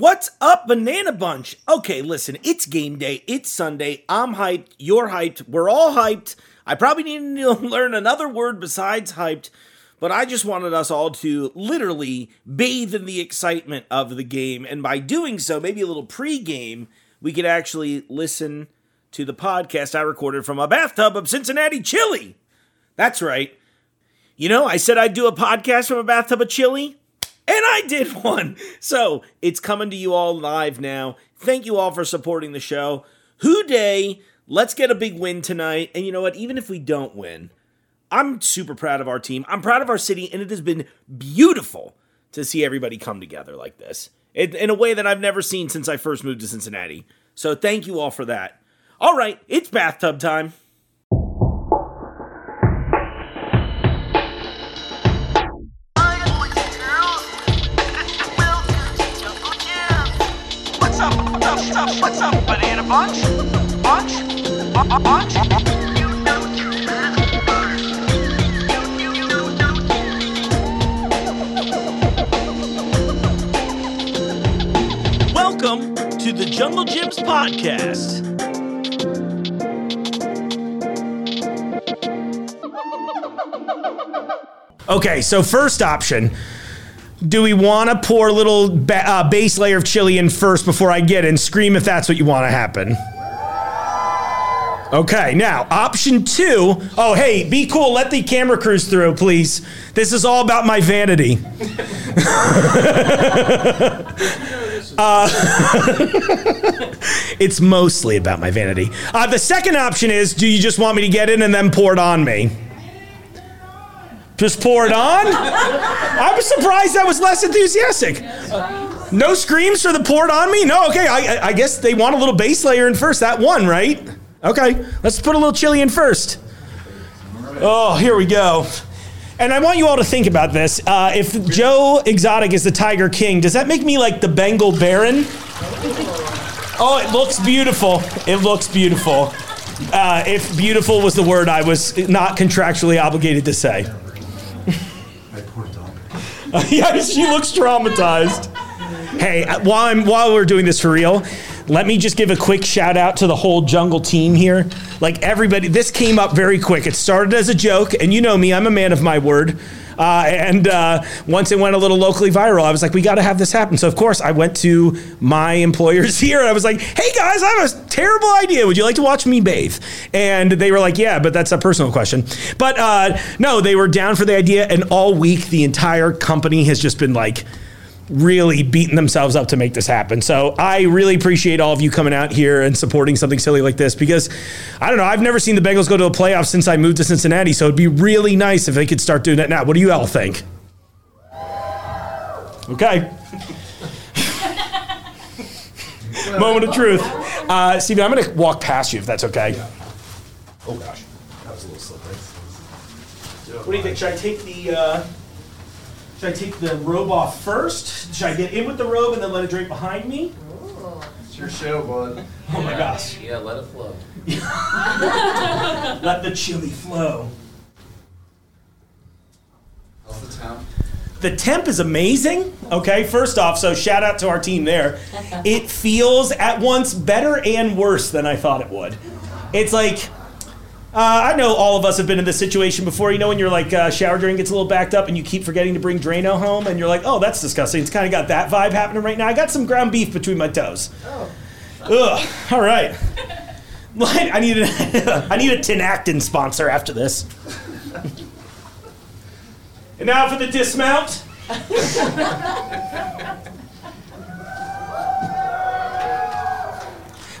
What's up, Banana Bunch? Okay, listen, it's game day. It's Sunday. I'm hyped. You're hyped. We're all hyped. I probably need to learn another word besides hyped, but I just wanted us all to literally bathe in the excitement of the game. And by doing so, maybe a little pregame, we could actually listen to the podcast I recorded from a bathtub of Cincinnati chili. That's right. You know, I said I'd do a podcast from a bathtub of chili. And I did one. So it's coming to you all live now. Thank you all for supporting the show. Who Dey, let's get a big win tonight. And you know what? Even if we don't win, I'm super proud of our team. I'm proud of our city. And it has been beautiful to see everybody come together like this in a way that I've never seen since I first moved to Cincinnati. So thank you all for that. All right, it's bathtub time. What's up, Banana Bunch? Bunch? Welcome to the Jungle Jim's podcast. Okay, so first option. Do we want to pour a little base layer of chili in first before I get in? Scream if that's what you want to happen. Okay, now, option two. Oh, hey, be cool. Let the camera cruise through, please. This is all about my vanity. It's mostly about my vanity. The second option is, do you just want me to get in and then pour it on me? Just pour it on? I was surprised that was less enthusiastic. No screams for the pour it on me? No, okay, I guess they want a little base layer in first. That one, right? Okay, let's put a little chili in first. Oh, here we go. And I want you all to think about this. If Joe Exotic is the Tiger King, does that make me like the Bengal Baron? Oh, it looks beautiful. It looks beautiful. If beautiful was the word I was not contractually obligated to say. Yeah, she looks traumatized. Hey, while we're doing this for real, let me just give a quick shout out to the whole Jungle team here. Like everybody, this came up very quick. It started as a joke, and you know me, I'm a man of my word. And once it went a little locally viral, I was like, we got to have this happen. So, of course, I went to my employers here, and I was like, hey, guys, I have a terrible idea. Would you like to watch me bathe? And they were like, yeah, but that's a personal question. But, no, they were down for the idea, and all week the entire company has just been, like, really beating themselves up to make this happen. So I really appreciate all of you coming out here and supporting something silly like this because, I don't know, I've never seen the Bengals go to a playoff since I moved to Cincinnati, so it'd be really nice if they could start doing that now. What do you all think? Okay. Moment of truth. Steven, I'm going to walk past you if that's okay. Yeah. Oh, gosh. That was a little slippery. What do you think? Should I take the... Should I take the robe off first? Should I get in with the robe and then let it drape behind me? Ooh. It's your show, bud. Oh my gosh. Yeah, let it flow. Let the chili flow. How's the temp? The temp is amazing. Okay, first off, so shout out to our team there. It feels at once better and worse than I thought it would. It's like... I know all of us have been in this situation before. You know when you're like shower drain gets a little backed up and you keep forgetting to bring Drano home and you're like, oh, that's disgusting. It's kind of got that vibe happening right now. I got some ground beef between my toes. Oh. Ugh. All right. I need a Tinactin sponsor after this. And now for the dismount.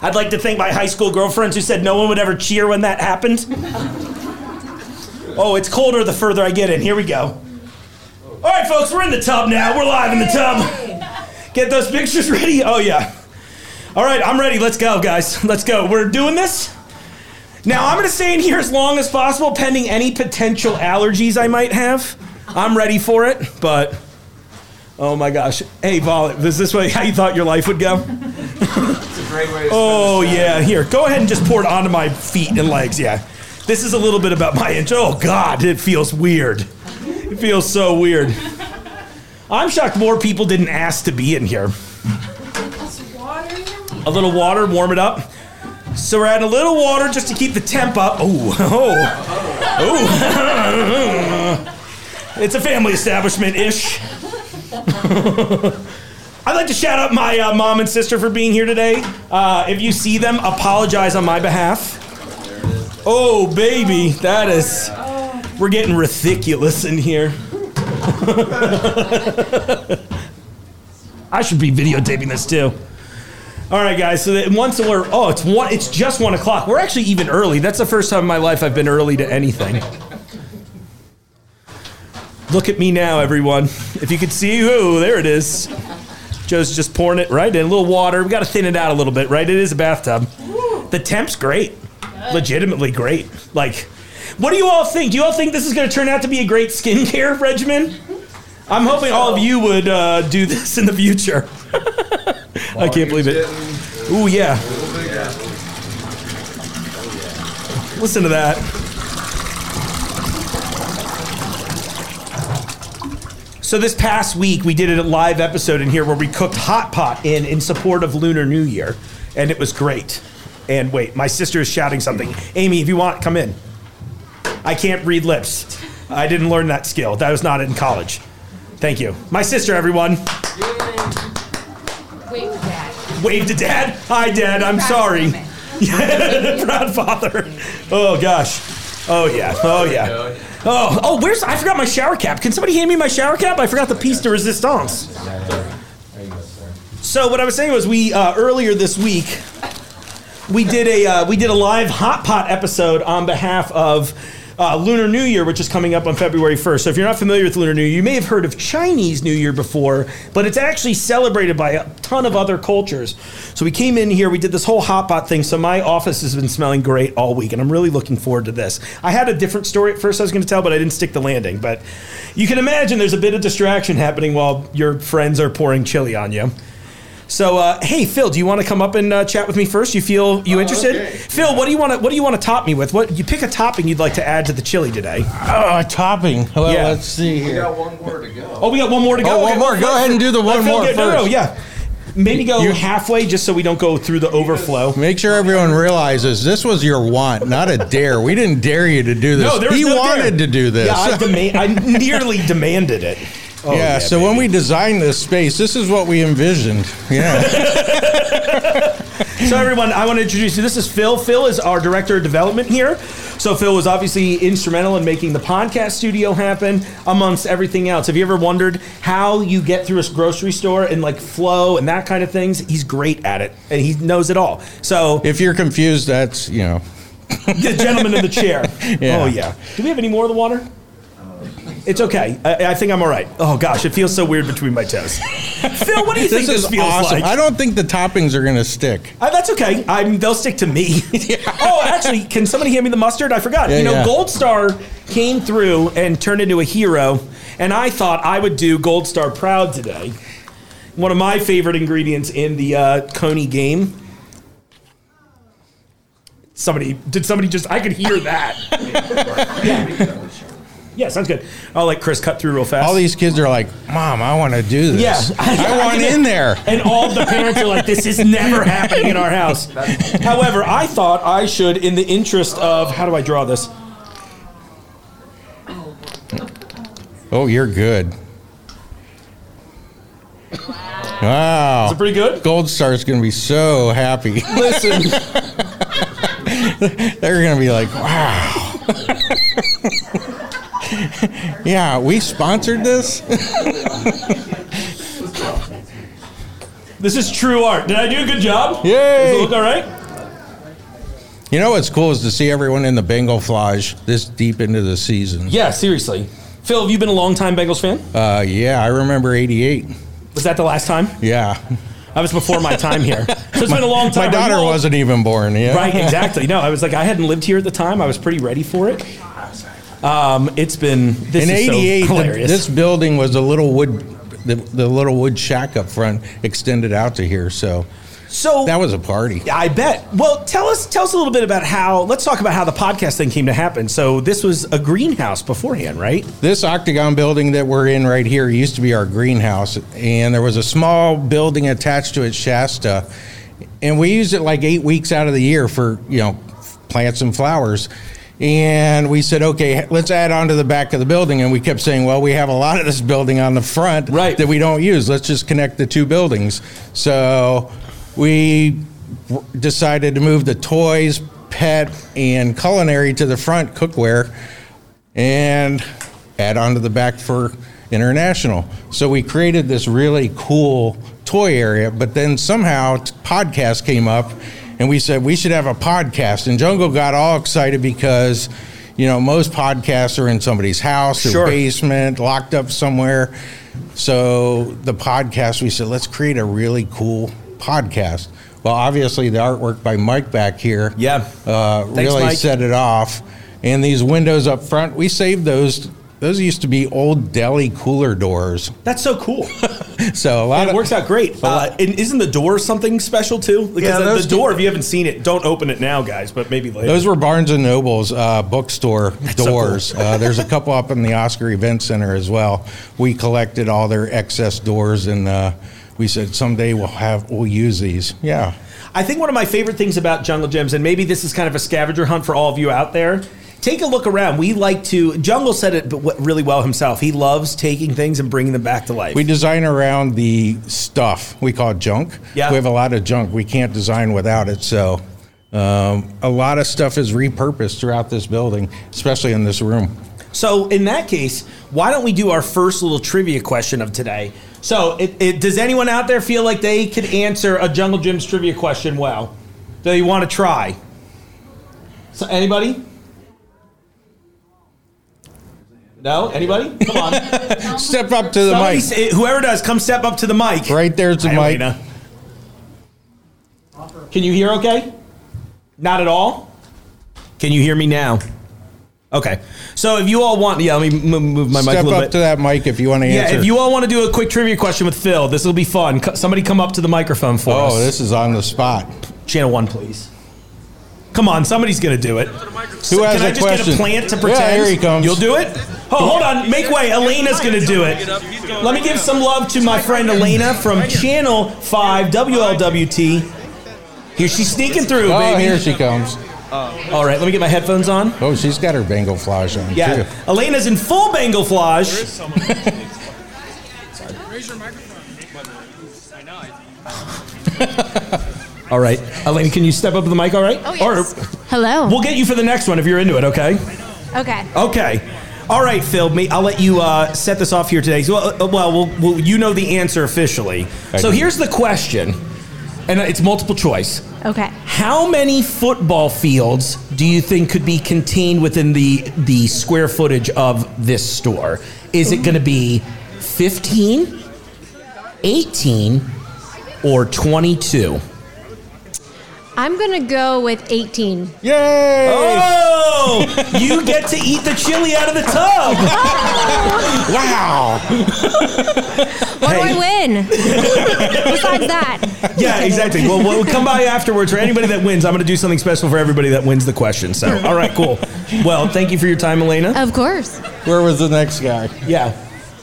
I'd like to thank my high school girlfriends who said no one would ever cheer when that happened. Oh, it's colder the further I get in. Here we go. All right, folks, we're in the tub now. We're live in the tub. Get those pictures ready. Oh, yeah. All right, I'm ready. Let's go, guys. Let's go. We're doing this. Now, I'm going to stay in here as long as possible, pending any potential allergies I might have. I'm ready for it, but... Oh, my gosh. Hey, Vol, is this how you thought your life would go? Great way to oh yeah, here. Go ahead and just pour it onto my feet and legs. Yeah, this is a little bit about my inch. Oh God, it feels weird. It feels so weird. I'm shocked more people didn't ask to be in here. a little water, warm it up. So we're adding a little water just to keep the temp up. Oh, oh, oh. It's a family establishment-ish. I'd like to shout out my mom and sister for being here today. If you see them, apologize on my behalf. Oh, baby, that is... We're getting ridiculous in here. I should be videotaping this too. All right, guys. So that once we're it's just 1 o'clock. We're actually even early. That's the first time in my life I've been early to anything. Look at me now, everyone. If you could see, oh, there it is. Joe's just pouring it right in. A little water. We got to thin it out a little bit, right? It is a bathtub. The temp's great. Legitimately great. Like, what do you all think? Do you all think this is going to turn out to be a great skincare regimen? I'm hoping all of you would do this in the future. I can't believe it. Ooh, yeah. Listen to that. So this past week, we did a live episode in here where we cooked hot pot in support of Lunar New Year, and it was great. And wait, my sister is shouting something. Amy, if you want, come in. I can't read lips. I didn't learn that skill. That was not in college. Thank you. My sister, everyone. Wave to Dad. Wave to Dad? Hi, Dad. I'm sorry. Proud father. Oh, gosh. Oh, yeah. Oh, yeah. Oh, where's... I forgot my shower cap. Can somebody hand me my shower cap? I forgot the piece de resistance. So what I was saying was we, earlier this week, we did a live Hot Pot episode on behalf of... Lunar New Year, which is coming up on February 1st. So if you're not familiar with Lunar New Year, you may have heard of Chinese New Year before, but it's actually celebrated by a ton of other cultures. So we came in here, we did this whole hot pot thing, so my office has been smelling great all week, and I'm really looking forward to this. I had a different story at first I was going to tell, but I didn't stick the landing. But you can imagine there's a bit of distraction happening while your friends are pouring chili on you. So, hey, Phil, do you want to come up and chat with me first? You interested? Okay. Phil, what do you want to top me with? What you pick a topping you'd like to add to the chili today? A topping. Well, yeah. Let's see here. We got one more to go. Oh, we got one more to go. Oh, okay. One more. Go ahead and do the one more first. No, yeah. Maybe go halfway just so we don't go through the overflow. Make sure everyone realizes this was your want, not a dare. We didn't dare you to do this. No, there was no dare. He wanted to do this. Yeah, I nearly demanded it. Oh, yeah, so baby. When we designed this space, this is what we envisioned. Yeah. So everyone, I want to introduce you. This is Phil. Phil is our director of development here. So Phil was obviously instrumental in making the podcast studio happen, amongst everything else. Have you ever wondered how you get through a grocery store and like flow and that kind of things? He's great at it, and he knows it all. So if you're confused, that's, you know. The gentleman in the chair. Yeah. Oh, yeah. Do we have any more of the water? It's okay. I think I'm all right. Oh, gosh. It feels so weird between my toes. Phil, what do you think this feels awesome. Like? I don't think the toppings are going to stick. That's okay. They'll stick to me. Yeah. Oh, actually, can somebody hand me the mustard? I forgot. Yeah, Gold Star came through and turned into a hero, and I thought I would do Gold Star proud today. One of my favorite ingredients in the Coney game. Did somebody just... I could hear that. Yeah. Yeah, sounds good. I'll let Chris cut through real fast. All these kids are like, Mom, I want to do this. Yeah, I want in there. And all the parents are like, this is never happening in our house. However, I thought I should, in the interest of, how do I draw this? Oh, you're good. Wow. Is it pretty good? Gold Star's going to be so happy. Listen. They're going to be like, wow. Yeah, we sponsored this. This is true art. Did I do a good job? Yay! Does it look all right? You know what's cool is to see everyone in the Bengalflage this deep into the season. Yeah, seriously. Phil, have you been a long-time Bengals fan? Yeah, I remember 88. Was that the last time? Yeah. That was before my time here. So it's been a long time. My daughter wasn't even born yet. Right, exactly. No, I was like, I hadn't lived here at the time. I was pretty ready for it. It's been this in '88. So this building was a little wood, the little wood shack up front extended out to here. So that was a party. I bet. Well, tell us a little bit about let's talk about how the podcast thing came to happen. So this was a greenhouse beforehand, right? This octagon building that we're in right here used to be our greenhouse, and there was a small building attached to it, Shasta. And we use it like 8 weeks out of the year for, you know, plants and flowers. And we said, okay, let's add on to the back of the building. And we kept saying, well, we have a lot of this building on the front right. that we don't use. Let's just connect the two buildings. So we decided to move the toys, pet, and culinary to the front, cookware, and add on to the back for international. So we created this really cool toy area, but then somehow podcast came up. And we said, we should have a podcast. And Jungle got all excited because, you know, most podcasts are in somebody's house or sure. basement, locked up somewhere. So the podcast, we said, let's create a really cool podcast. Well, obviously, the artwork by Mike back here really Mike. Set it off. And these windows up front, we saved those. Those used to be old deli cooler doors. That's so cool. So a lot and it works out great. And isn't the door something special too? Because the door, if you haven't seen it, don't open it now, guys, but maybe later. Those were Barnes & Noble's bookstore That's doors. So cool. There's a couple up in the Oscar Event Center as well. We collected all their excess doors, and we said someday we'll use these. Yeah. I think one of my favorite things about Jungle Jim's, and maybe this is kind of a scavenger hunt for all of you out there, take a look around. We like to, Jungle said it really well himself. He loves taking things and bringing them back to life. We design around the stuff. We call it junk. Yeah. We have a lot of junk. We can't design without it. So a lot of stuff is repurposed throughout this building, especially in this room. So in that case, why don't we do our first little trivia question of today? So does anyone out there feel like they could answer a Jungle Jim's trivia question well? Do you want to try? So anybody? No? Anybody? Come on. Step up to the mic. Whoever does, come step up to the mic. Right there's the mic. Elena. Can you hear okay? Not at all? Can you hear me now? Okay. So if you all want, let me move my mic a little bit. Step up to that mic if you want to answer. Yeah, if you all want to do a quick trivia question with Phil, this will be fun. Somebody come up to the microphone for us. Oh, this is on the spot. Channel 1, please. Come on, somebody's going to do it. Who has a question? Can I just get a plant to pretend? Yeah, here he comes. You'll do it? Oh, hold on. Make way. Elena's going to do it. Let me give some love to my friend Elena from Channel 5 WLWT. Here, she's sneaking through, baby. Oh, here she comes. All right, let me get my headphones on. Oh, she's got her bangle flage on, too. Elena's in full bangle flage. Raise your microphone. I know. All right. Elena, can you step up to the mic, all right? Oh, yes. Or, hello. We'll get you for the next one if you're into it, okay? Okay. All right, Phil, I'll let you set this off here today. Well, you know the answer officially. So here's the question, and it's multiple choice. Okay. How many football fields do you think could be contained within the square footage of this store? Is it going to be 15, 18, or 22? I'm going to go with 18. Yay! Oh! You get to eat the chili out of the tub. Oh. Wow. What do I win? Besides that. Yeah, exactly. Well, we'll come by afterwards. For anybody that wins, I'm going to do something special for everybody that wins the question. So, all right, cool. Well, thank you for your time, Elena. Of course. Where was the next guy? Yeah.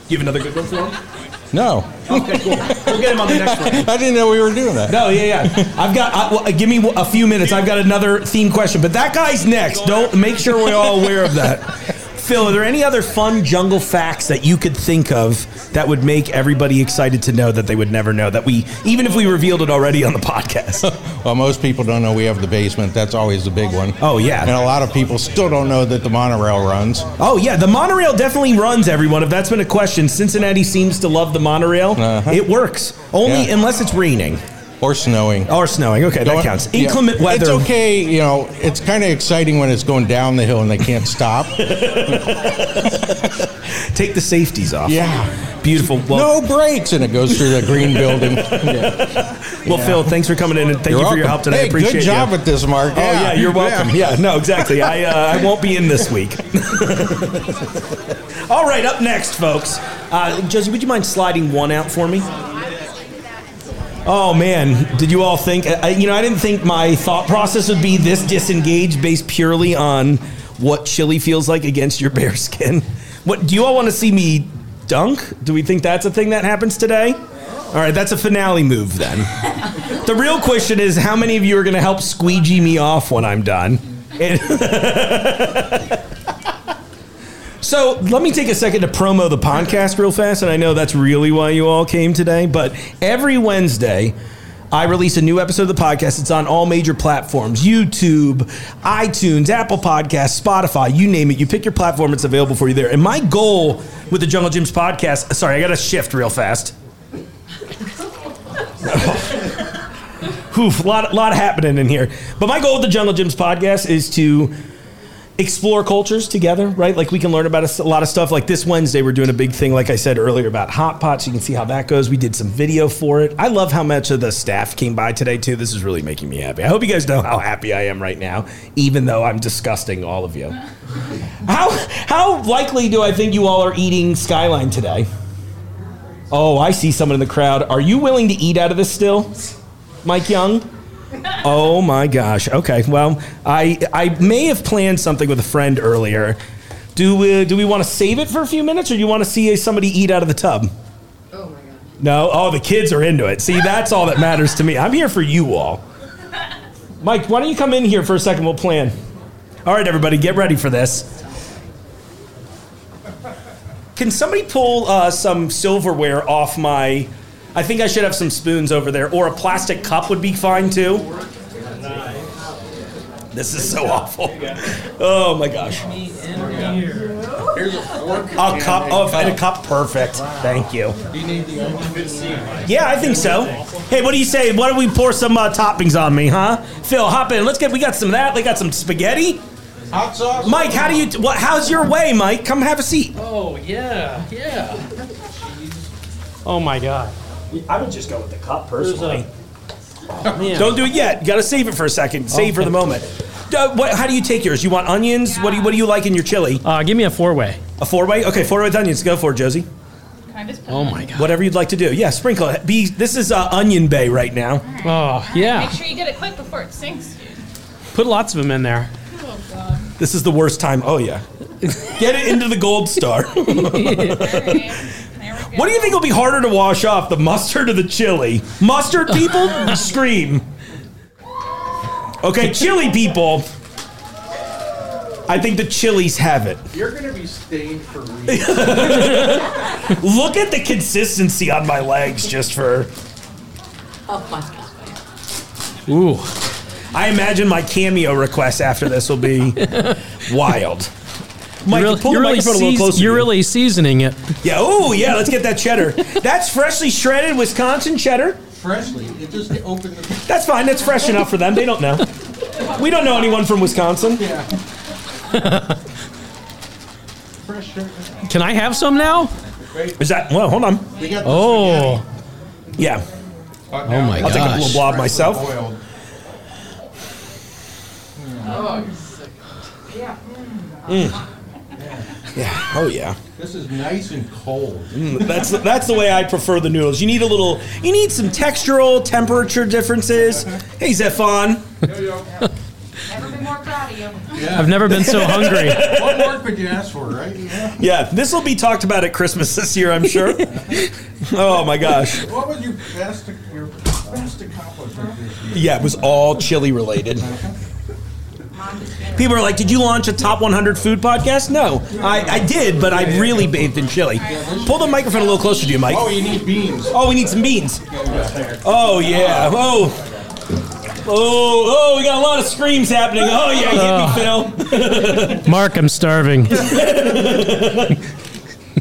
You have another good one for him? No. Okay, cool. We'll get him on the next one. I didn't know we were doing that. No, yeah. I've got, give me a few minutes. I've got another theme question, but that guy's next. Don't make sure we're all aware of that. Phil, are there any other fun jungle facts that you could think of that would make everybody excited to know that they would never know, that we, even if we revealed it already on the podcast? Well, most people don't know we have the basement. That's always the big one. Oh, yeah. And a lot of people still don't know that the monorail runs. Oh, yeah. The monorail definitely runs, everyone. If that's been a question, Cincinnati seems to love the monorail. Uh-huh. It works. Only unless it's raining. Or snowing. Okay, that counts. Inclement weather. It's okay, it's kind of exciting when it's going down the hill and they can't stop. Take the safeties off. Yeah. Beautiful. Well, no brakes, and it goes through the green building. Well, Phil, thanks for coming in, and thank you for your help today. Hey, I appreciate it. Good job with this, Mark. Oh, yeah, you're welcome. Yeah, no, exactly. I won't be in this week. All right, up next, folks. Josie, would you mind sliding one out for me? Oh, man. Did you all think? I didn't think my thought process would be this disengaged based purely on what chili feels like against your bare skin. What, do you all want to see me dunk? Do we think that's a thing that happens today? All right, that's a finale move then. The real question is, how many of you are going to help squeegee me off when I'm done? So let me take a second to promo the podcast real fast, and I know that's really why you all came today, but every Wednesday I release a new episode of the podcast. It's on all major platforms, YouTube, iTunes, Apple Podcasts, Spotify, you name it. You pick your platform, it's available for you there. And my goal with the Jungle Jim's podcast, sorry, I got to shift real fast. Oof, lot happening in here. But my goal with the Jungle Jim's podcast is to explore cultures together, right? Like, we can learn about a lot of stuff. Like this Wednesday, we're doing a big thing, like I said earlier, about hot pots. You can see how that goes. We did some video for it. I love how much of the staff came by today, too. This is really making me happy. I hope you guys know how happy I am right now, even though I'm disgusting all of you. How likely do I think you all are eating Skyline today? Oh, I see someone in the crowd. Are you willing to eat out of this still, Mike Young? Oh my gosh. Okay. Well, I may have planned something with a friend earlier. Do we want to save it for a few minutes, or do you want to see somebody eat out of the tub? Oh my God. No. Oh, the kids are into it. See, that's all that matters to me. I'm here for you all. Mike, why don't you come in here for a second? We'll plan. All right, everybody, get ready for this. Can somebody pull some silverware off my? I think I should have some spoons over there, or a plastic cup would be fine too. This is so awful. Oh my gosh. A cup. Oh, if I had a cup, perfect. Thank you. Yeah, I think so. Hey, what do you say? Why don't we pour some toppings on me, huh? Phil, hop in. Let's get. We got some of that. They got some spaghetti. Hot sauce. Mike, how do you? How's your way, Mike? Come have a seat. Oh yeah, yeah. Oh my God. I would just go with the cup, personally. Don't do it yet. You got to save it for a second. Save for the moment. How do you take yours? You want onions? Yeah. What do you like in your chili? Give me a four-way. A four-way? Okay, four-way with onions. Go for it, Josie. Oh, my God. Whatever you'd like to do. Yeah, sprinkle it. This is Onion Bay right now. Right. Oh, yeah. Make sure you get it quick before it sinks, dude. Put lots of them in there. Oh, God. This is the worst time. Oh, yeah. Get it into the Gold Star. What do you think will be harder to wash off, the mustard or the chili? Mustard people, scream. Okay, chili people. I think the chilies have it. You're going to be stained for real. Look at the consistency on my legs just for... Oh, my God. Ooh. I imagine my cameo request after this will be wild. Mike, you're really seasoning it. Yeah. Oh, yeah. Let's get that cheddar. That's freshly shredded Wisconsin cheddar. Freshly. It just opened the... That's fine. That's fresh enough for them. They don't know. We don't know anyone from Wisconsin. Yeah. Can I have some now? Is that... Well, hold on. Oh. Spaghetti. Yeah. Oh, my gosh. I'll take a little blob myself. Oiled. Oh, you're sick. Yeah. Mm. Yeah. Oh yeah. This is nice and cold. That's the way I prefer the noodles. You need some textural temperature differences. Hey Zephan. Never been more proud of you. Yeah. I've never been so hungry. What more could you ask for, right? Yeah. This will be talked about at Christmas this year, I'm sure. Oh my gosh. What was your best accomplishment this year? Yeah, it was all chili related. People are like, did you launch a top 100 food podcast? No, I did, but I really bathed in chili. Pull the microphone a little closer to you, Mike. Oh, you need beans. Oh, we need some beans. Oh, yeah. Oh, we got a lot of screams happening. Oh, yeah, hit me, Phil. Mark, I'm starving.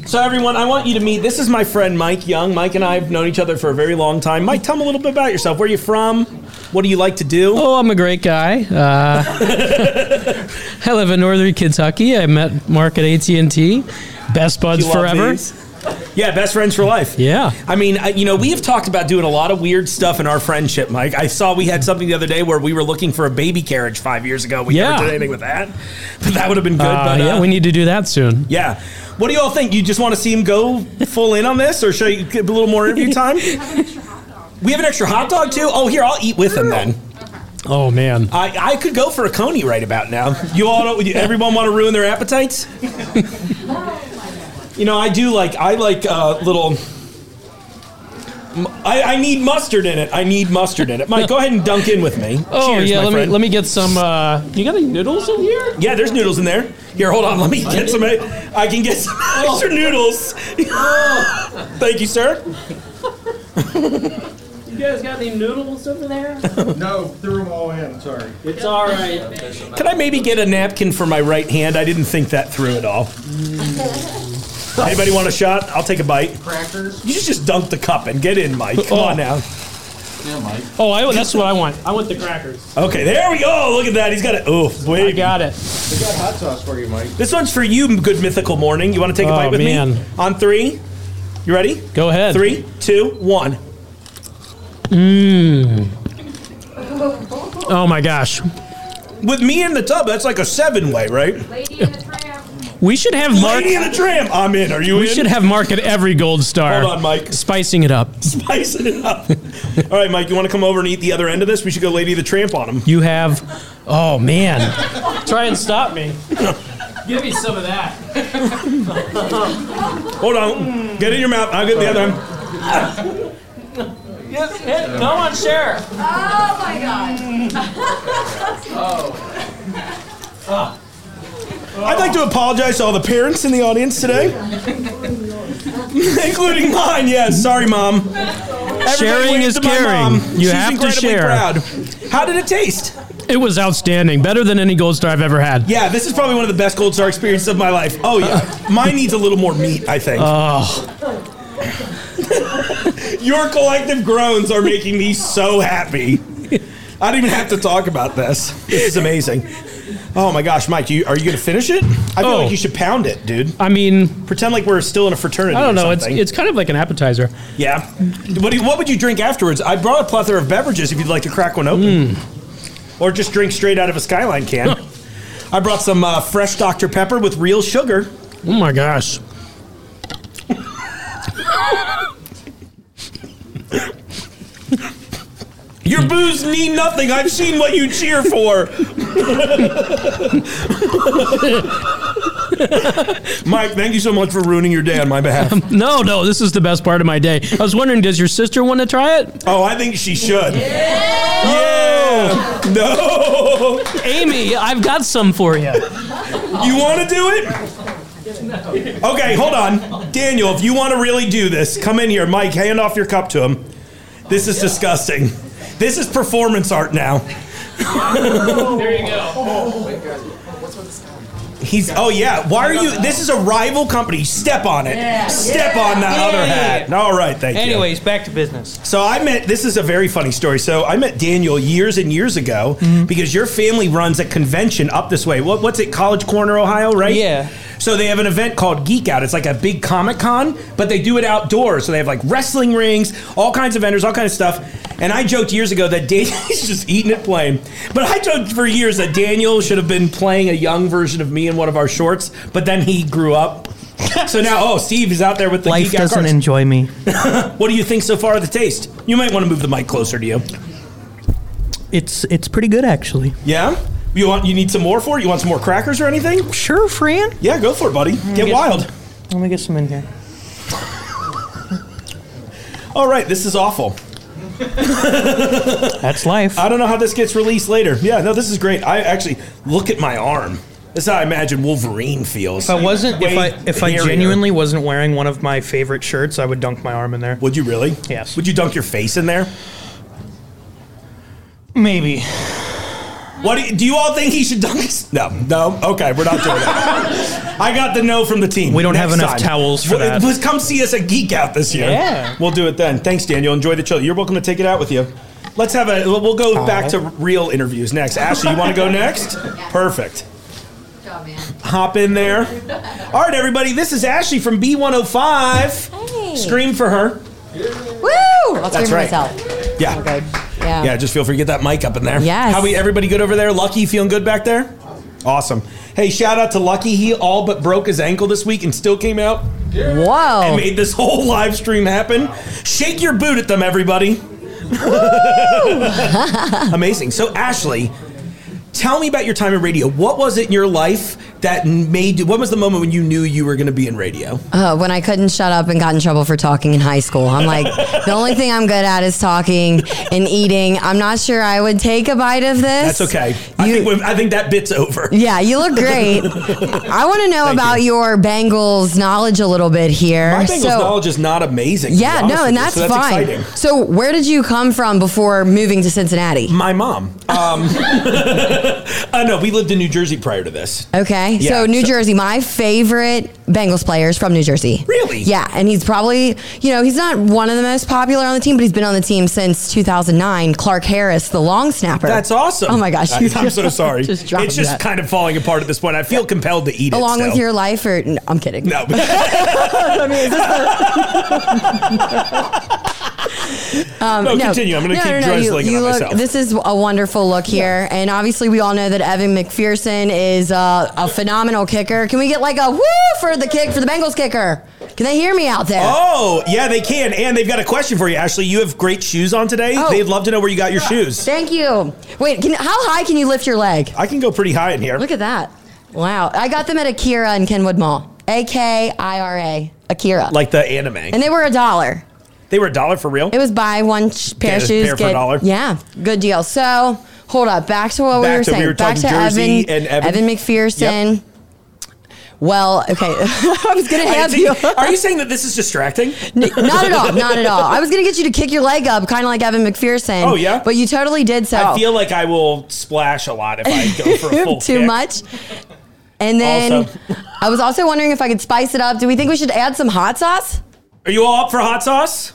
So, everyone, I want you to meet. This is my friend, Mike Young. Mike and I have known each other for a very long time. Mike, tell me a little bit about yourself. Where are you from? What do you like to do? Oh, I'm a great guy. I live in northern Kentucky. I met Mark at AT&T. Best buds forever. Yeah, best friends for life. Yeah. I mean, we have talked about doing a lot of weird stuff in our friendship, Mike. I saw we had something the other day where we were looking for a baby carriage 5 years ago. We never did anything with that. But that would have been good. Yeah, we need to do that soon. Yeah. What do you all think? You just want to see him go full in on this, or should I get a little more interview time? We have an extra hot dog, too? Oh, here, I'll eat with him then. Oh, man. I could go for a coney right about now. You all don't, everyone want to ruin their appetites? You know, I do like little I need mustard in it. I need mustard in it. Mike, go ahead and dunk in with me. Oh, cheers, yeah, let me get some. You got any noodles in here? Yeah, there's noodles in there. Here, hold on. Let me get some. I can get some extra noodles. Thank you, sir. You guys got any noodles over there? No, threw them all in. Sorry. It's all right. Could I maybe get a napkin for my right hand? I didn't think that through at all. Anybody want a shot? I'll take a bite. Crackers? You just dunk the cup and get in, Mike. Come on now. Yeah, Mike. Oh, that's what I want. I want the crackers. Okay, there we go. Look at that. He's got it. Oh, wait. I got it. We got hot sauce for you, Mike. This one's for you, Good Mythical Morning. You want to take a bite with me? On three. You ready? Go ahead. 3, 2, 1. Mmm. Oh, my gosh. With me in the tub, that's like a 7-way, right? Lady in the tram. We should have Mark. Lady in a tram. I'm in. Are you in? We should have Mark at every Gold Star. Hold on, Mike. Spicing it up. Spicing it up. All right, Mike, you want to come over and eat the other end of this? We should go Lady the Tramp on him. You have. Oh, man. Try and stop me. Give me some of that. Hold on. Get in your mouth. I'll get the other end. No one share. Oh, my God. Oh. I'd like to apologize to all the parents in the audience today. Including mine, yes. Sorry, Mom. Sharing is caring. You have to share. Proud. How did it taste? It was outstanding. Better than any Gold Star I've ever had. Yeah, this is probably one of the best Gold Star experiences of my life. Oh, yeah. Mine needs a little more meat, I think. Oh. Your collective groans are making me so happy. I don't even have to talk about this. This is amazing. Oh my gosh, Mike, are you going to finish it? I feel like you should pound it, dude. I mean... Pretend like we're still in a fraternity. I don't know. It's kind of like an appetizer. Yeah. What would you drink afterwards? I brought a plethora of beverages if you'd like to crack one open. Or just drink straight out of a Skyline can. Huh. I brought some fresh Dr. Pepper with real sugar. Oh my gosh. Your booze mean nothing. I've seen what you cheer for. Mike, thank you so much for ruining your day on my behalf. No, this is the best part of my day. I was wondering, does your sister want to try it? Oh, I think she should. Yeah. No. Amy, I've got some for you. You want to do it? No. Okay, hold on. Daniel, if you want to really do this, come in here. Mike, hand off your cup to him. This is disgusting. This is performance art now. There you go. Oh my God. What's with this guy? Why are you? This is a rival company. Step on it. Yeah. Step on that other hat. All right. Anyways, back to business. So this is a very funny story. So I met Daniel years and years ago because your family runs a convention up this way. What's it? College Corner, Ohio, right? Yeah. So they have an event called Geek Out. It's like a big Comic Con, but they do it outdoors. So they have like wrestling rings, all kinds of vendors, all kinds of stuff. And I joked years ago that Daniel's just eating it plain. But I joked for years that Daniel should have been playing a young version of me in one of our shorts, but then he grew up. So now, Steve is out there with the Geek Out cards. Life doesn't enjoy me. What do you think so far of the taste? You might want to move the mic closer to you. It's pretty good, actually. Yeah? You need some more for it? You want some more crackers or anything? Sure, Fran. Yeah, go for it, buddy. Get wild. Let me get some in here. All right, this is awful. That's life. I don't know how this gets released later. Yeah, no, this is great. I actually look at my arm. That's how I imagine Wolverine feels. If I genuinely wasn't wearing one of my favorite shirts, I would dunk my arm in there. Would you really? Yes. Would you dunk your face in there? Maybe. What do you all think he should dunk his? No. Okay, we're not doing that. I got the no from the team. We don't have enough towels for that. Let's come see us at Geek Out this year. Yeah. We'll do it then. Thanks, Daniel. Enjoy the chill. You're welcome to take it out with you. We'll go back to real interviews next. Ashley, you want to go next? Yeah. Perfect. Good job, man. Hop in there. All right, everybody. This is Ashley from B105. Hey. Scream for her. Woo! That's right. Myself. Yeah. Okay. Yeah, just feel free to get that mic up in there. Yes. Everybody good over there? Lucky, feeling good back there? Awesome. Hey, shout out to Lucky. He all but broke his ankle this week and still came out. Yeah. Wow. And made this whole live stream happen. Shake your boot at them, everybody. Amazing. So, Ashley, tell me about your time in radio. What was it in your life that made you, what was the moment when you knew you were going to be in radio? When I couldn't shut up and got in trouble for talking in high school. I'm like, the only thing I'm good at is talking and eating. I'm not sure I would take a bite of this. That's okay. I think that bit's over. Yeah, you look great. I want to know about your Bengals knowledge a little bit here. My Bengals knowledge is not amazing. Yeah, no, and that's fine. Exciting. So where did you come from before moving to Cincinnati? My mom. No, we lived in New Jersey prior to this. Okay. Yeah, so New Jersey, my favorite Bengals player is from New Jersey. Really? Yeah. And he's probably, he's not one of the most popular on the team, but he's been on the team since 2009. Clark Harris, the long snapper. That's awesome. Oh my gosh. I'm so sorry. It's just kind of falling apart at this point. I feel compelled to eat it. Along with your life or, no, I'm kidding. No. I mean, is this continue. I'm going to keep drizzling on myself. This is a wonderful look here. Yeah. And obviously we all know that Evan McPherson is a phenomenal kicker. Can we get like a woo for the kick for the Bengals kicker? Can they hear me out there? Oh, yeah, they can. And they've got a question for you, Ashley. You have great shoes on today. Oh. They'd love to know where you got your shoes. Thank you. Wait, how high can you lift your leg? I can go pretty high in here. Look at that. Wow. I got them at Akira in Kenwood Mall. A-K-I-R-A. Akira. Like the anime. And they were $1. They were $1 for real? It was buy one pair of shoes. Pair for $1? Yeah, good deal. So, hold up. Back to what we were saying. Back to Evan McPherson. Yep. Well, okay. I was going to have you. Are you saying that this is distracting? Not at all. Not at all. I was going to get you to kick your leg up, kind of like Evan McPherson. Oh, yeah? But you totally did so. I feel like I will splash a lot if I go for a full Too kick. Much? And then I was also wondering if I could spice it up. Do we think we should add some hot sauce? Are you all up for hot sauce?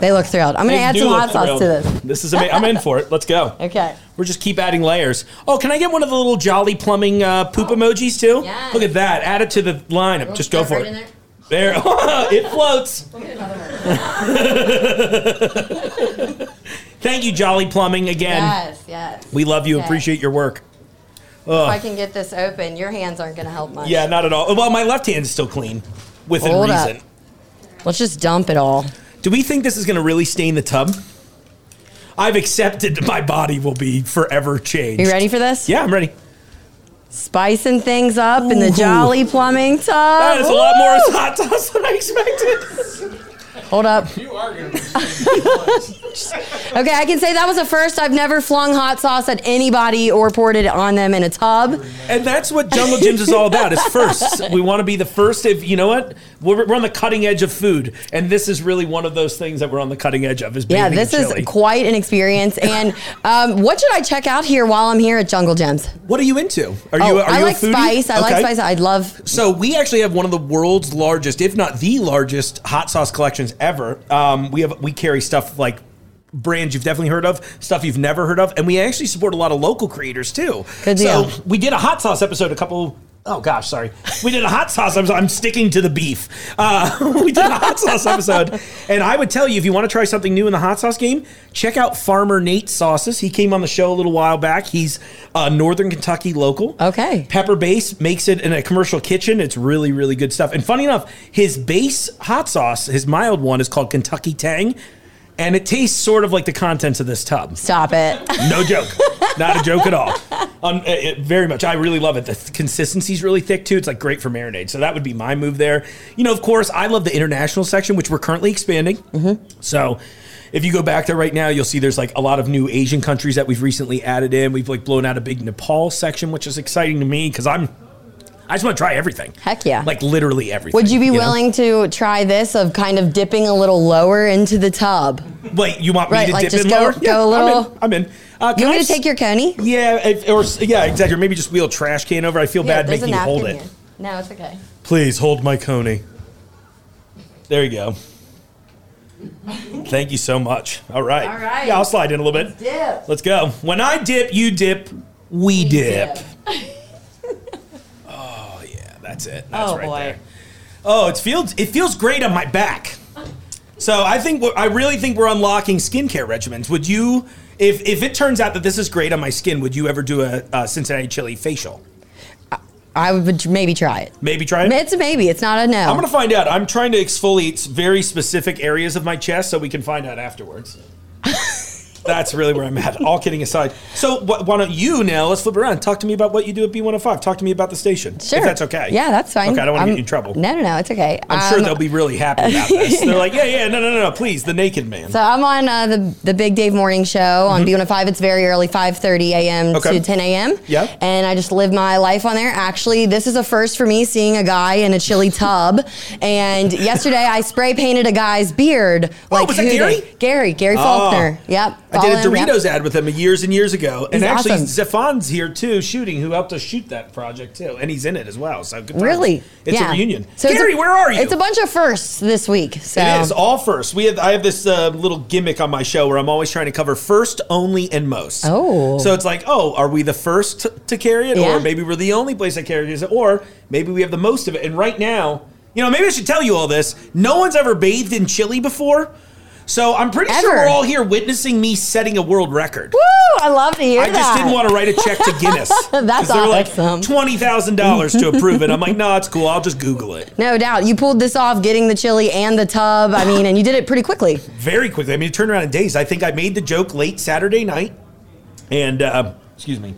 They look thrilled. I'm going to add some hot sauce to this. This is amazing. I'm in for it. Let's go. Okay. We're just keep adding layers. Oh, can I get one of the little Jolly Plumbing poop emojis too? Yes. Look at that. Add it to the lineup. We'll just go for it. There. It floats. Let me get another one. Thank you, Jolly Plumbing, again. Yes, yes. We love you. Okay. Appreciate your work. If I can get this open, your hands aren't going to help much. Yeah, not at all. Well, my left hand's still clean within reason. Up. Let's just dump it all. Do we think this is going to really stain the tub? I've accepted my body will be forever changed. Are you ready for this? Yeah, I'm ready. Spicing things up in the Jolly Plumbing tub. That is a lot more hot sauce than I expected. Hold up. You are going to Okay, I can say that was a first. I've never flung hot sauce at anybody or poured it on them in a tub. And that's what Jungle Jim's is all about, is firsts. We want to be the first. If you know what? We're on the cutting edge of food. And this is really one of those things that we're on the cutting edge of. This is quite an experience. And what should I check out here while I'm here at Jungle Jim's? What are you into? Are you like a foodie? I like spice. I love... So we actually have one of the world's largest, if not the largest, hot sauce collections ever. We carry stuff like brands you've definitely heard of, stuff you've never heard of, and we actually support a lot of local creators too. Good deal. So we did a hot sauce episode We did a hot sauce episode. I'm sticking to the beef. We did a hot sauce episode. And I would tell you, if you want to try something new in the hot sauce game, check out Farmer Nate's sauces. He came on the show a little while back. He's a Northern Kentucky local. Okay. Pepper base, makes it in a commercial kitchen. It's really, really good stuff. And funny enough, his base hot sauce, his mild one, is called Kentucky Tang. And it tastes sort of like the contents of this tub. Stop it. No joke. Not a joke at all. Very much. I really love it. The consistency's really thick, too. It's like great for marinade. So that would be my move there. Of course, I love the international section, which we're currently expanding. Mm-hmm. So if you go back there right now, you'll see there's like a lot of new Asian countries that we've recently added in. We've like blown out a big Nepal section, which is exciting to me because I just want to try everything. Heck yeah. Like literally everything. Would you be willing to try this of kind of dipping a little lower into the tub? Wait, you want me to dip just in lower? Go a little. I'm in. You want me to take your coney? Yeah, exactly. Or maybe just wheel a trash can over. I feel bad making you hold it. Here. No, it's okay. Please hold my coney. There you go. Thank you so much. All right. Yeah, I'll slide in a little bit. Let's dip. Let's go. When I dip, you dip, we dip. That's it. That's right there. Oh, it feels great on my back. So I really think we're unlocking skincare regimens. Would you, if it turns out that this is great on my skin, would you ever do a Cincinnati chili facial? I would maybe try it. Maybe try it? It's a maybe. It's not a no. I'm going to find out. I'm trying to exfoliate very specific areas of my chest so we can find out afterwards. That's really where I'm at. All kidding aside. So why don't you now, let's flip it around. Talk to me about what you do at B105. Talk to me about the station. Sure. If that's okay. Yeah, that's fine. Okay, I don't want to get you in trouble. No, it's okay. I'm sure they'll be really happy about this. They're like, no, please, the naked man. So I'm on the Big Dave morning show on B105. It's very early, 5:30 a.m. to 10 a.m. Yeah. And I just live my life on there. Actually, this is a first for me, seeing a guy in a chilly tub. And yesterday I spray painted a guy's beard. Like, was that Gary? Gary Faulkner. Yep. I did a Doritos ad with him years and years ago. And actually, awesome. Zephan's here, too, shooting, who helped us shoot that project, too. And he's in it as well. So good. Really? It's a reunion. So Gary, where are you? It's a bunch of firsts this week. So. It is. All firsts. I have this little gimmick on my show where I'm always trying to cover first, only, and most. Oh. So it's like, are we the first to carry it? Yeah. Or maybe we're the only place that carries it. Or maybe we have the most of it. And right now, maybe I should tell you all this. No one's ever bathed in chili before. So I'm pretty sure we're all here witnessing me setting a world record. Woo! I love to hear that. I just didn't want to write a check to Guinness. That's awesome. They're like $20,000 to approve it. I'm like, no, it's cool. I'll just Google it. No doubt. You pulled this off, getting the chili and the tub. And you did it pretty quickly. Very quickly. It turned around in days. I think I made the joke late Saturday night. And, excuse me.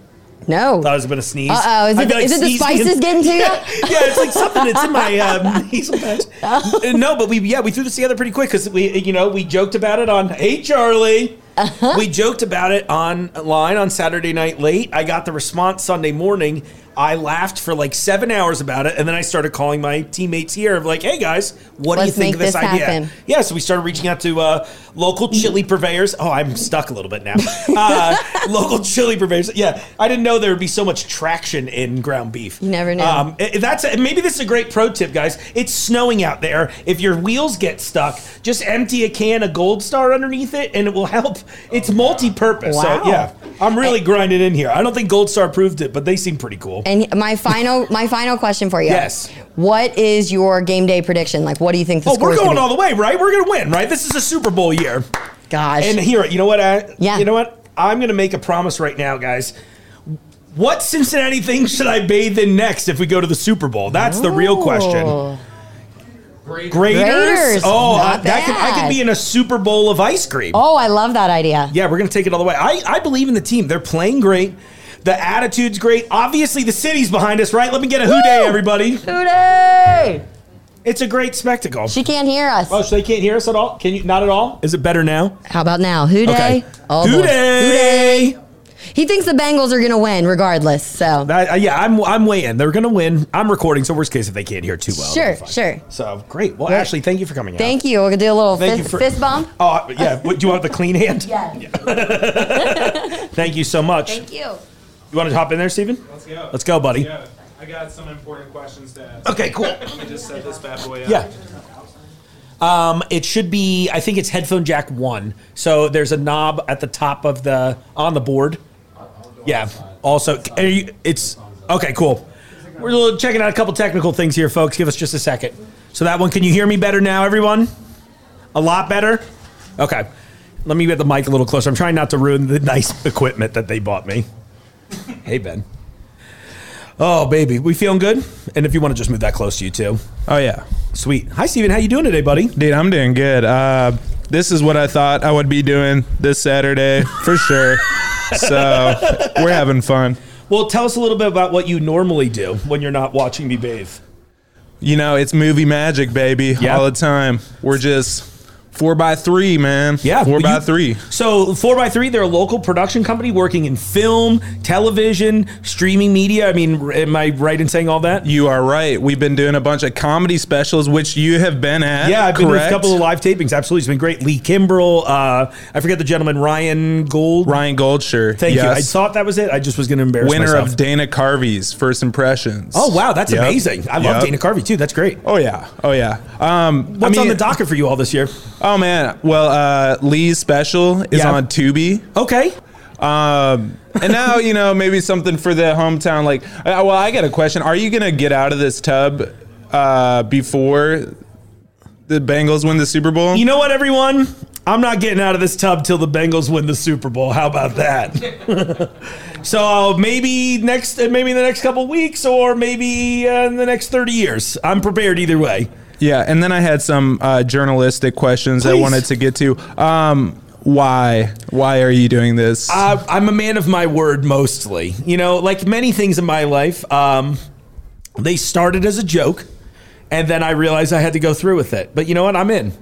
No. Thought I was going to sneeze. Uh-oh. Is it the spices getting to you? Yeah, it's like something that's in my nasal patch. No, but we threw this together pretty quick because we joked about it on, hey, Charlie. Uh-huh. We joked about it online on Saturday night late. I got the response Sunday morning. I laughed for like 7 hours about it, and then I started calling my teammates here of like, hey guys, do you think of this idea? Happen. Yeah, so we started reaching out to local chili purveyors. Oh, I'm stuck a little bit now. Local chili purveyors. Yeah, I didn't know there would be so much traction in ground beef. You never know. Maybe this is a great pro tip, guys. It's snowing out there. If your wheels get stuck, just empty a can of Gold Star underneath it, and it will help. It's multi-purpose. Wow. So, yeah, I'm really grinding in here. I don't think Gold Star proved it, but they seem pretty cool. And my final question for you. Yes. What is your game day prediction? Like, what do you think the score is? We're going all the way, right? We're going to win, right? This is a Super Bowl year. Gosh. And here, you know what? You know what? I'm going to make a promise right now, guys. What Cincinnati thing should I bathe in next if we go to the Super Bowl? That's the real question. Graders? Oh, I could be in a Super Bowl of ice cream. Oh, I love that idea. Yeah, we're going to take it all the way. I believe in the team. They're playing great. The attitude's great. Obviously, the city's behind us, right? Let me get a Who Dey, everybody. Who Dey! It's a great spectacle. She can't hear us. Oh, so they can't hear us at all? Can you? Not at all? Is it better now? How about now? Who Dey? Okay. Oh, Who Dey! Who Dey! He thinks the Bengals are going to win regardless, so. I'm way in. They're going to win. I'm recording, so worst case if they can't hear too well. Sure. So, great. Well, Ashley, thank you for coming out. Thank you. We're going to do a little fist bump. Oh, yeah. Do you want the clean hand? Yeah. Thank you so much. Thank you. You want to hop in there, Steven? Let's go, buddy. Let's go. I got some important questions to ask. Okay, cool. Let me just set this bad boy up. Yeah. It should be, I think it's headphone jack 1. So there's a knob at the top of on the board. Yeah. Also, it's, okay, cool. We're checking out a couple technical things here, folks. Give us just a second. So that one, can you hear me better now, everyone? A lot better? Okay. Let me get the mic a little closer. I'm trying not to ruin the nice equipment that they bought me. Hey, Ben. Oh, baby. We feeling good? And if you want to just move that close to you, too. Oh, yeah. Sweet. Hi, Steven. How you doing today, buddy? Dude, I'm doing good. This is what I thought I would be doing this Saturday, for sure. So we're having fun. Well, tell us a little bit about what you normally do when you're not watching me bathe. It's movie magic, baby, all the time. We're just... 4x3, man. Yeah. 4x3. So 4x3, they're a local production company working in film, television, streaming media. Am I right in saying all that? You are right. We've been doing a bunch of comedy specials, which you have been at. Yeah, I've been with a couple of live tapings. Absolutely. It's been great. Lee Kimbrell. I forget the gentleman, Ryan Goldshire. Thank you. I thought that was it. I just was going to embarrass myself. Winner of Dana Carvey's First Impressions. Oh, wow. That's amazing. I love Dana Carvey, too. That's great. Oh, yeah. What's on the docket for you all this year? Oh, man. Well, Lee's special is on Tubi. Okay. And now, maybe something for the hometown. Like, I got a question. Are you going to get out of this tub before the Bengals win the Super Bowl? You know what, everyone? I'm not getting out of this tub till the Bengals win the Super Bowl. How about that? So maybe in the next couple weeks or maybe in the next 30 years. I'm prepared either way. Yeah, and then I had some journalistic questions I wanted to get to. Why are you doing this? I'm a man of my word mostly. You know, like many things in my life, they started as a joke, and then I realized I had to go through with it. But you know what? I'm in.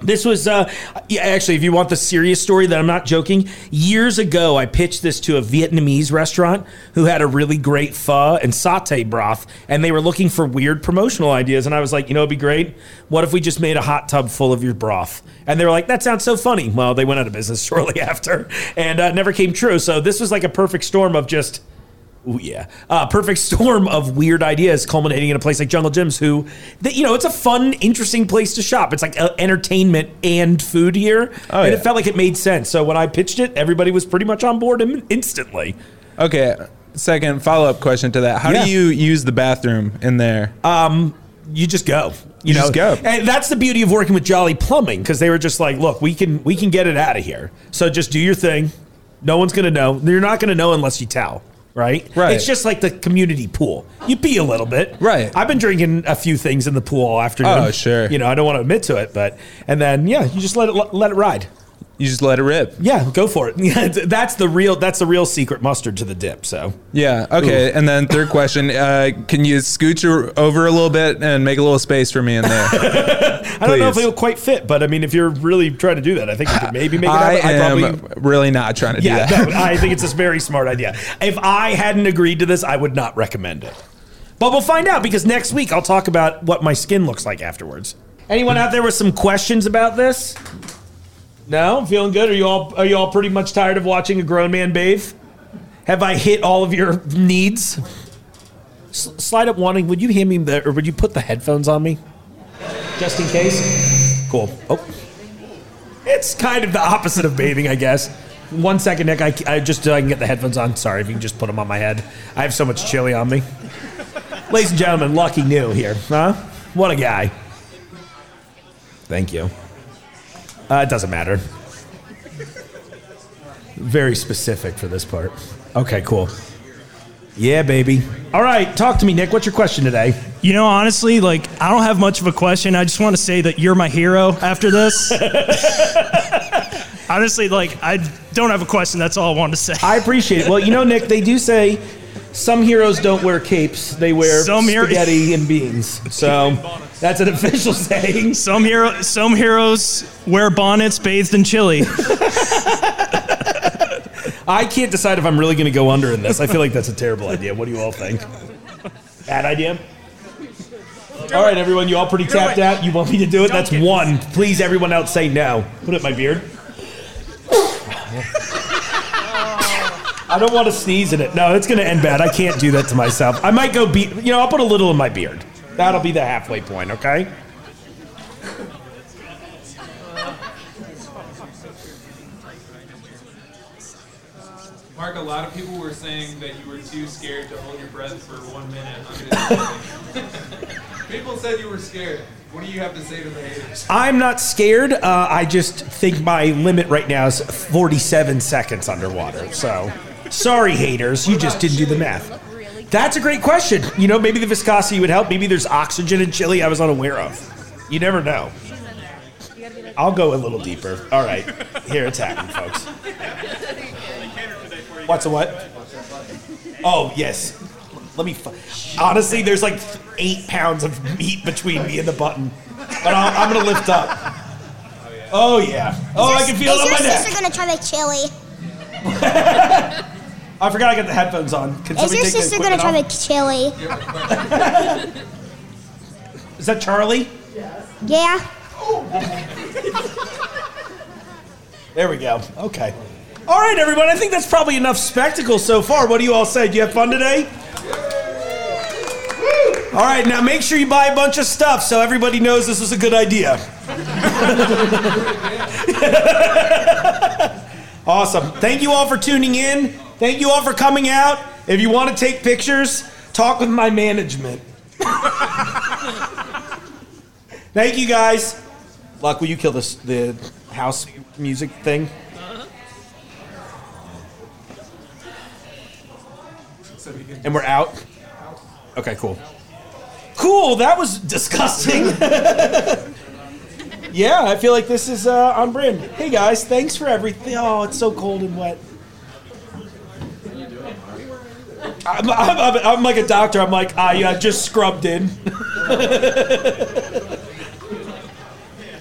This was, actually, if you want the serious story that I'm not joking, years ago, I pitched this to a Vietnamese restaurant who had a really great pho and satay broth, and they were looking for weird promotional ideas. And I was like, you know, it'd be great. What if we just made a hot tub full of your broth? And they were like, that sounds so funny. Well, they went out of business shortly after, and it never came true. So this was like a perfect storm of just... Ooh, yeah. Perfect storm of weird ideas culminating in a place like Jungle Jim's, who, you know, it's a fun, interesting place to shop. It's like entertainment and food here. Oh, and yeah. It felt like it made sense. So when I pitched it, everybody was pretty much on board instantly. Okay. Second follow-up question to that. How do you use the bathroom in there? You just go. You know, just go. And that's the beauty of working with Jolly Plumbing, because they were just like, look, we can get it out of here. So just do your thing. No one's going to know. You're not going to know unless you towel. Right. It's just like the community pool. You pee a little bit. Right. I've been drinking a few things in the pool all afternoon. Oh, sure. You know, I don't want to admit to it, but and then you just let it ride. You just let it rip. Yeah, go for it. That's the real secret mustard to the dip. So yeah, okay. Ooh. And then third question: can you scooch over a little bit and make a little space for me in there? I don't know if it'll quite fit, but I mean, if you're really trying to do that, I think we could maybe make it happen. I am really not trying to do that. I think it's a very smart idea. If I hadn't agreed to this, I would not recommend it. But we'll find out, because next week I'll talk about what my skin looks like afterwards. Anyone out there with some questions about this? No? Feeling good? Are you all pretty much tired of watching a grown man bathe? Have I hit all of your needs? Slide up wanting. Would you hand me the, or would you put the headphones on me? Just in case? Cool. Oh. It's kind of the opposite of bathing, I guess. One second, Nick. I can get the headphones on. Sorry, if you can just put them on my head. I have so much chili on me. Ladies and gentlemen, Lucky New here. Huh? What a guy. Thank you. It doesn't matter. Very specific for this part. Okay, cool. Yeah, baby. All right, talk to me, Nick. What's your question today? You know, honestly, like, I don't have much of a question. I just want to say that you're my hero after this. Honestly, like, I don't have a question. That's all I wanted to say. I appreciate it. Well, you know, Nick, they do say some heroes don't wear capes. They wear spaghetti and beans. So that's an official saying. Some heroes wear bonnets bathed in chili. I can't decide if I'm really going to go under in this. I feel like that's a terrible idea. What do you all think? Bad idea? All right, everyone. You all pretty tapped out? You want me to do it? That's one. Please, everyone else, say no. Put it in my beard. I don't want to sneeze in it. No, it's going to end bad. I can't do that to myself. I might go I'll put a little in my beard. That'll be the halfway point, okay? Mark, a lot of people were saying that you were too scared to hold your breath for 1 minute. People said you were scared. What do you have to say to the haters? I'm not scared. I just think my limit right now is 47 seconds underwater. So, sorry, haters. You just didn't do the math. That's a great question. You know, maybe the viscosity would help. Maybe there's oxygen in chili I was unaware of. You never know. I'll go a little deeper. All right. Here it's happening, folks. What's a what? Oh, yes. Let me... Honestly, there's like 8 pounds of meat between me and the button. But I'm going to lift up. Oh, yeah. Oh, I can feel it on my neck. Is your sister going to try the chili? I forgot I got the headphones on. Can somebody take the equipment off? Is your sister going to try the chili? Is that Charlie? Yes. Yeah. There we go. Okay. All right, everyone. I think that's probably enough spectacle so far. What do you all say? Do you have fun today? All right, now make sure you buy a bunch of stuff so everybody knows this was a good idea. Awesome. Thank you all for tuning in. Thank you all for coming out. If you want to take pictures, talk with my management. Thank you, guys. Luck, will you kill the house music thing? And we're out? Okay, cool. Cool, that was disgusting. Yeah, I feel like this is on brand. Hey guys, thanks for everything. Oh, it's so cold and wet. How you doing, Mark? I'm like a doctor. I'm like, I just scrubbed in.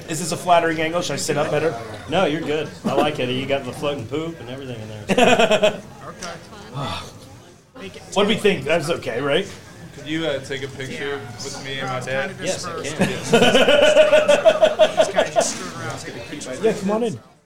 Is this a flattering angle? Should I sit up better? No, you're good. I like it. You got the floating poop and everything in there. Okay. What do we think? That's okay, right? Could you take a picture with me and my dad? Yes, I can. Yes, come on in.